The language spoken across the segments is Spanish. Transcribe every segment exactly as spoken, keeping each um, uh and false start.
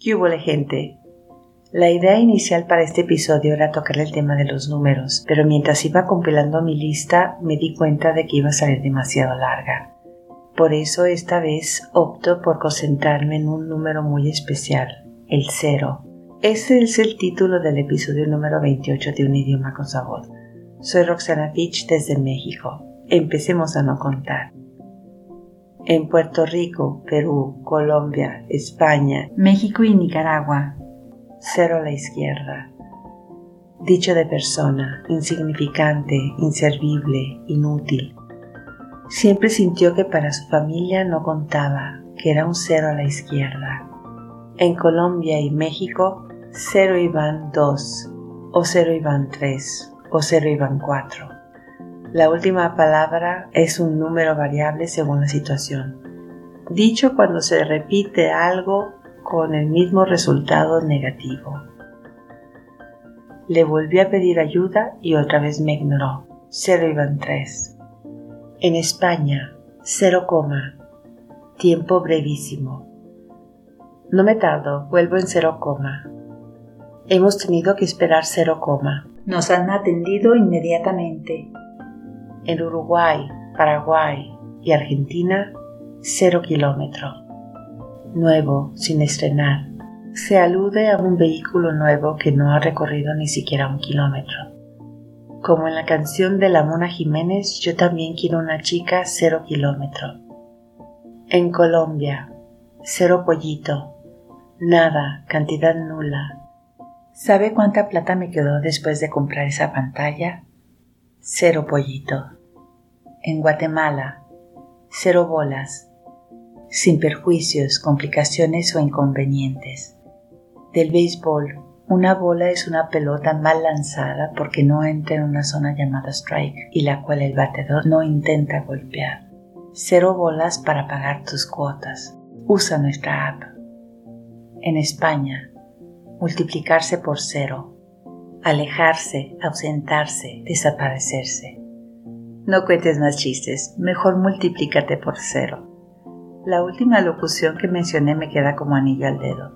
¿Qué hubo, gente? La idea inicial para este episodio era tocar el tema de los números, pero mientras iba compilando mi lista me di cuenta de que iba a salir demasiado larga. Por eso esta vez opto por concentrarme en un número muy especial, el cero. Ese es el título del episodio número veintiocho de Un idioma con sabor. Soy Roxana Fitch desde México. Empecemos a no contar. En Puerto Rico, Perú, Colombia, España, México y Nicaragua. Cero a la izquierda. Dicho de persona, insignificante, inservible, inútil. Siempre sintió que para su familia no contaba, que era un cero a la izquierda. En Colombia y México, cero iban dos, o cero iban tres, o cero iban cuatro. La última palabra es un número variable según la situación. Dicho cuando se repite algo con el mismo resultado negativo. Le volví a pedir ayuda y otra vez me ignoró. Cero iban tres. En España, cero coma. Tiempo brevísimo. No me tardo, vuelvo en cero coma. Hemos tenido que esperar cero coma. Nos han atendido inmediatamente. En Uruguay, Paraguay y Argentina, cero kilómetro. Nuevo, sin estrenar. Se alude a un vehículo nuevo que no ha recorrido ni siquiera un kilómetro. Como en la canción de La Mona Jiménez, yo también quiero una chica cero kilómetro. En Colombia, cero pollito. Nada, cantidad nula. ¿Sabe cuánta plata me quedó después de comprar esa pantalla? Cero pollito. En Guatemala, cero bolas. Sin perjuicios, complicaciones o inconvenientes. Del béisbol, una bola es una pelota mal lanzada porque no entra en una zona llamada strike y la cual el bateador no intenta golpear. Cero bolas para pagar tus cuotas. Usa nuestra app. En España, multiplicarse por cero. Alejarse, ausentarse, desaparecerse. No cuentes más chistes, mejor multiplícate por cero. La última locución que mencioné me queda como anillo al dedo.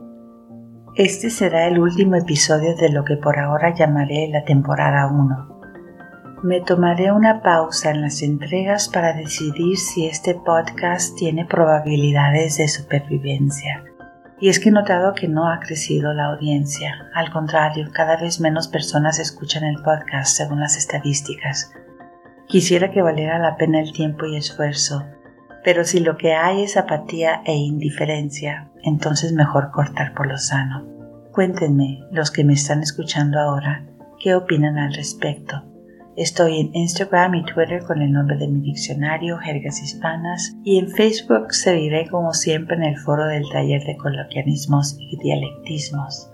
Este será el último episodio de lo que por ahora llamaré la temporada uno. Me tomaré una pausa en las entregas para decidir si este podcast tiene probabilidades de supervivencia. Y es que he notado que no ha crecido la audiencia. Al contrario, cada vez menos personas escuchan el podcast según las estadísticas. Quisiera que valiera la pena el tiempo y esfuerzo. Pero si lo que hay es apatía e indiferencia, entonces mejor cortar por lo sano. Cuéntenme, los que me están escuchando ahora, qué opinan al respecto. Estoy en Instagram y Twitter con el nombre de mi diccionario, Jergas Hispanas, y en Facebook seguiré como siempre en el foro del taller de coloquialismos y dialectismos.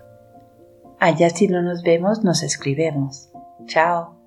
Allá si no nos vemos, nos escribimos. ¡Chao!